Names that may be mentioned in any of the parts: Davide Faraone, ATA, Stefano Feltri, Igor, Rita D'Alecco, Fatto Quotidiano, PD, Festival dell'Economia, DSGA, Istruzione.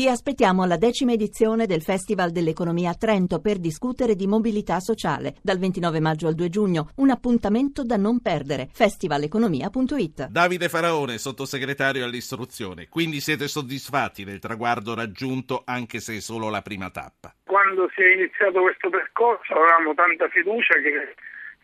Vi aspettiamo alla 10ª edizione del Festival dell'Economia a Trento per discutere di mobilità sociale. Dal 29 maggio al 2 giugno, un appuntamento da non perdere. festivaleconomia.it. Davide Faraone, sottosegretario all'Istruzione. Quindi siete soddisfatti del traguardo raggiunto, anche se è solo la prima tappa? Quando si è iniziato questo percorso avevamo tanta fiducia che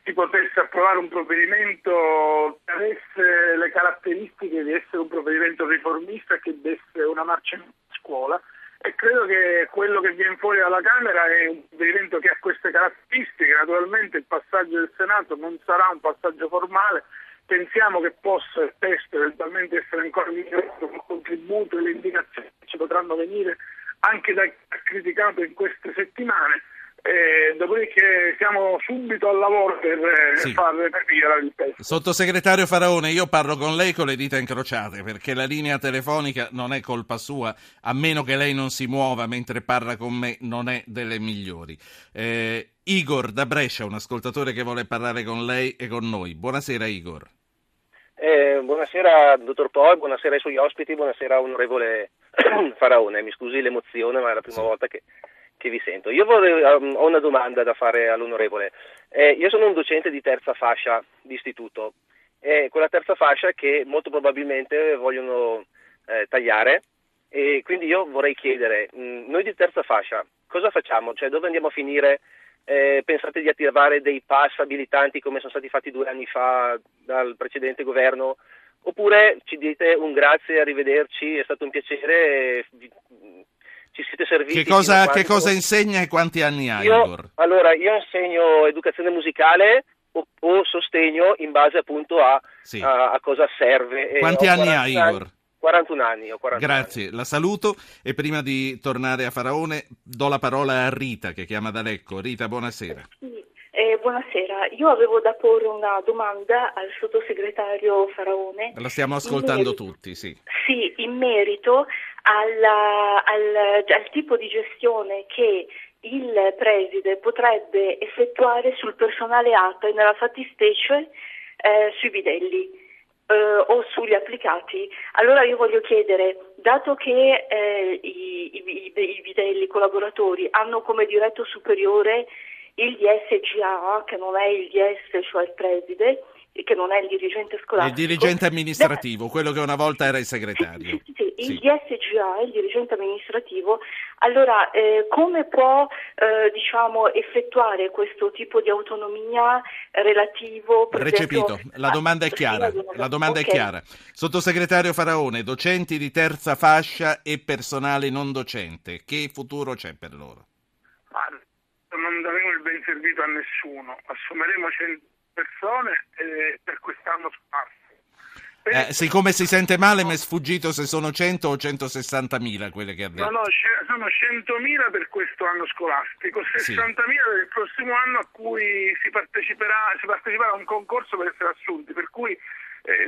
si potesse approvare un provvedimento che avesse le caratteristiche di essere un provvedimento riformista, che desse una marcia scuola, e credo che quello che viene fuori dalla Camera è un provvedimento che ha queste caratteristiche. Naturalmente il passaggio del Senato non sarà un passaggio formale, pensiamo che possa il testo eventualmente essere ancora migliorato con il contributo e le indicazioni che ci potranno venire anche da chi ha criticato in queste settimane. Dopodiché siamo subito al lavoro per far capire il testo. Sottosegretario Faraone, io parlo con lei con le dita incrociate, perché la linea telefonica non è colpa sua, a meno che lei non si muova mentre parla con me, non è delle migliori. Igor da Brescia, un ascoltatore che vuole parlare con lei e con noi. Buonasera Igor. Buonasera dottor Poi, buonasera ai suoi ospiti, buonasera onorevole Faraone, mi scusi l'emozione, ma è la prima volta che vi sento. Io ho una domanda da fare all'onorevole. Io sono un docente di terza fascia di istituto, quella terza fascia che molto probabilmente vogliono tagliare, e quindi io vorrei chiedere, noi di terza fascia cosa facciamo? Cioè dove andiamo a finire? Pensate di attivare dei pass abilitanti come sono stati fatti 2 anni fa dal precedente governo? Oppure ci dite un grazie, arrivederci, è stato un piacere, ci siete serviti. Che cosa insegna e quanti anni hai, Igor? Allora, io insegno educazione musicale o sostegno in base appunto a cosa serve. Quanti anni hai, Igor? 41 anni. Grazie, la saluto e prima di tornare a Faraone do la parola a Rita che chiama D'Alecco. Rita, buonasera. Sì. Buonasera, io avevo da porre una domanda al sottosegretario Faraone. La stiamo ascoltando tutti, sì. Sì, in merito al tipo di gestione che il preside potrebbe effettuare sul personale ATA e nella fattispecie sui bidelli o sugli applicati. Allora io voglio chiedere, dato che i bidelli collaboratori hanno come diretto superiore il DSGA, che non è il DS, cioè il preside, che non è il dirigente scolastico. Il dirigente amministrativo, quello che una volta era il segretario. Sì. Il DSGA, il dirigente amministrativo. Allora, come può effettuare questo tipo di autonomia relativo? Recepito, la domanda è chiara. La domanda è chiara. Sottosegretario Faraone, docenti di terza fascia e personale non docente, che futuro c'è per loro? Non daremo il ben servito a nessuno, assumeremo 100 persone per quest'anno sparso. Siccome si sente male, mi è sfuggito se sono 100 o 160.000 quelle che ha detto. No, sono 100.000 per questo anno scolastico, 60.000 per il prossimo anno, a cui si parteciperà a un concorso per essere assunti, per cui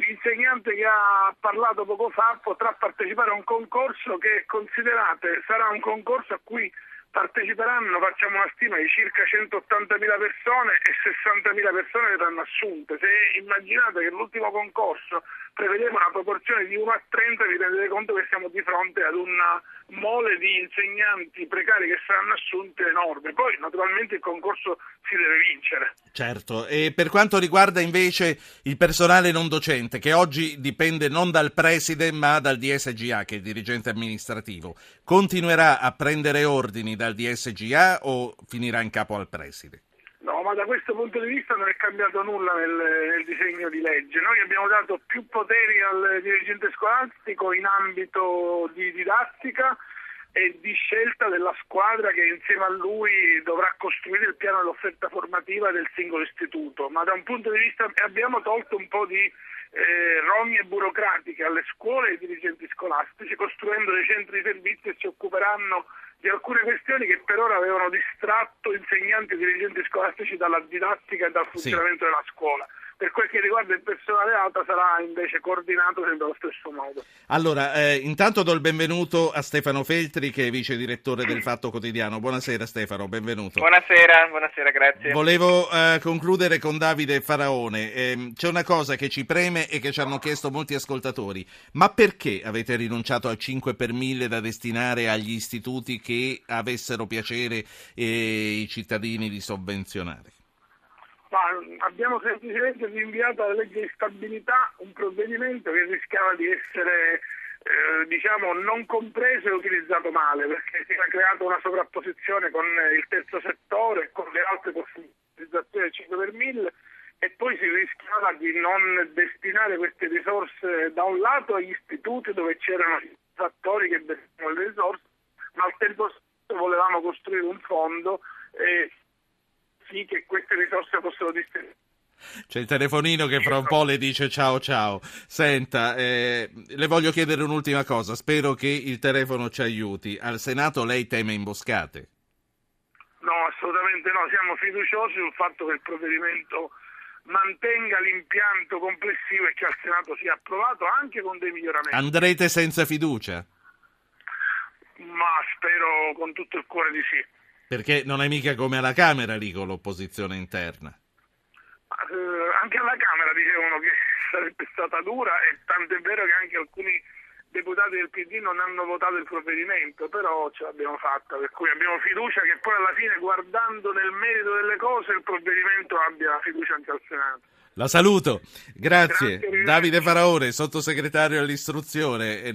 l'insegnante che ha parlato poco fa potrà partecipare a un concorso che, considerate, sarà un concorso a cui parteciperanno, facciamo una stima, di circa 180.000 persone e 60.000 persone verranno assunte. Se immaginate che l'ultimo concorso prevedeva una proporzione di 1 a 30, vi rendete conto che siamo di fronte ad una mole di insegnanti precari che saranno assunte enorme. Poi naturalmente il concorso si deve vincere. Certo, e per quanto riguarda invece il personale non docente, che oggi dipende non dal preside ma dal DSGA, che è il dirigente amministrativo, continuerà a prendere ordini dal DSGA o finirà in capo al preside? No, ma da questo punto di vista non è cambiato nulla nel disegno di legge. Noi abbiamo dato più poteri al dirigente scolastico in ambito di didattica e di scelta della squadra che insieme a lui dovrà costruire il piano dell'offerta formativa del singolo istituto, ma da un punto di vista abbiamo tolto un po' di rogne burocratiche alle scuole e ai dirigenti scolastici, costruendo dei centri di servizio che si occuperanno di alcune questioni che per ora avevano distratto insegnanti e dirigenti scolastici dalla didattica e dal funzionamento della scuola. Per quel che riguarda il personale ATA sarà invece coordinato sempre allo stesso modo. Allora, intanto do il benvenuto a Stefano Feltri, che è vice direttore del Fatto Quotidiano. Buonasera Stefano, benvenuto. Buonasera, grazie. Volevo concludere con Davide Faraone. C'è una cosa che ci preme e che ci hanno chiesto molti ascoltatori. Ma perché avete rinunciato al 5 per 1000 da destinare agli istituti che avessero piacere i cittadini di sovvenzionare? Abbiamo semplicemente rinviato alla legge di stabilità un provvedimento che rischiava di essere non compreso e utilizzato male, perché si era creata una sovrapposizione con il terzo settore, con le altre possibilizzazioni del 5 per 1000, e poi si rischiava di non destinare queste risorse da un lato agli istituti dove c'erano i fattori che destinano le risorse, ma al tempo stesso volevamo costruire un fondo sì che queste risorse possono distribuire. C'è il telefonino che fra un po' le dice ciao. Senta, le voglio chiedere un'ultima cosa, spero che il telefono ci aiuti. Al Senato lei teme imboscate? No, assolutamente no, siamo fiduciosi sul fatto che il provvedimento mantenga l'impianto complessivo e che al Senato sia approvato anche con dei miglioramenti. Andrete senza fiducia? Ma spero con tutto il cuore di sì. Perché non è mica come alla Camera lì con l'opposizione interna. Anche alla Camera dicevano che sarebbe stata dura, e tant'è vero che anche alcuni deputati del PD non hanno votato il provvedimento, però ce l'abbiamo fatta, per cui abbiamo fiducia che poi alla fine, guardando nel merito delle cose, il provvedimento abbia fiducia anche al Senato. La saluto, grazie. Davide Faraone, sottosegretario all'Istruzione.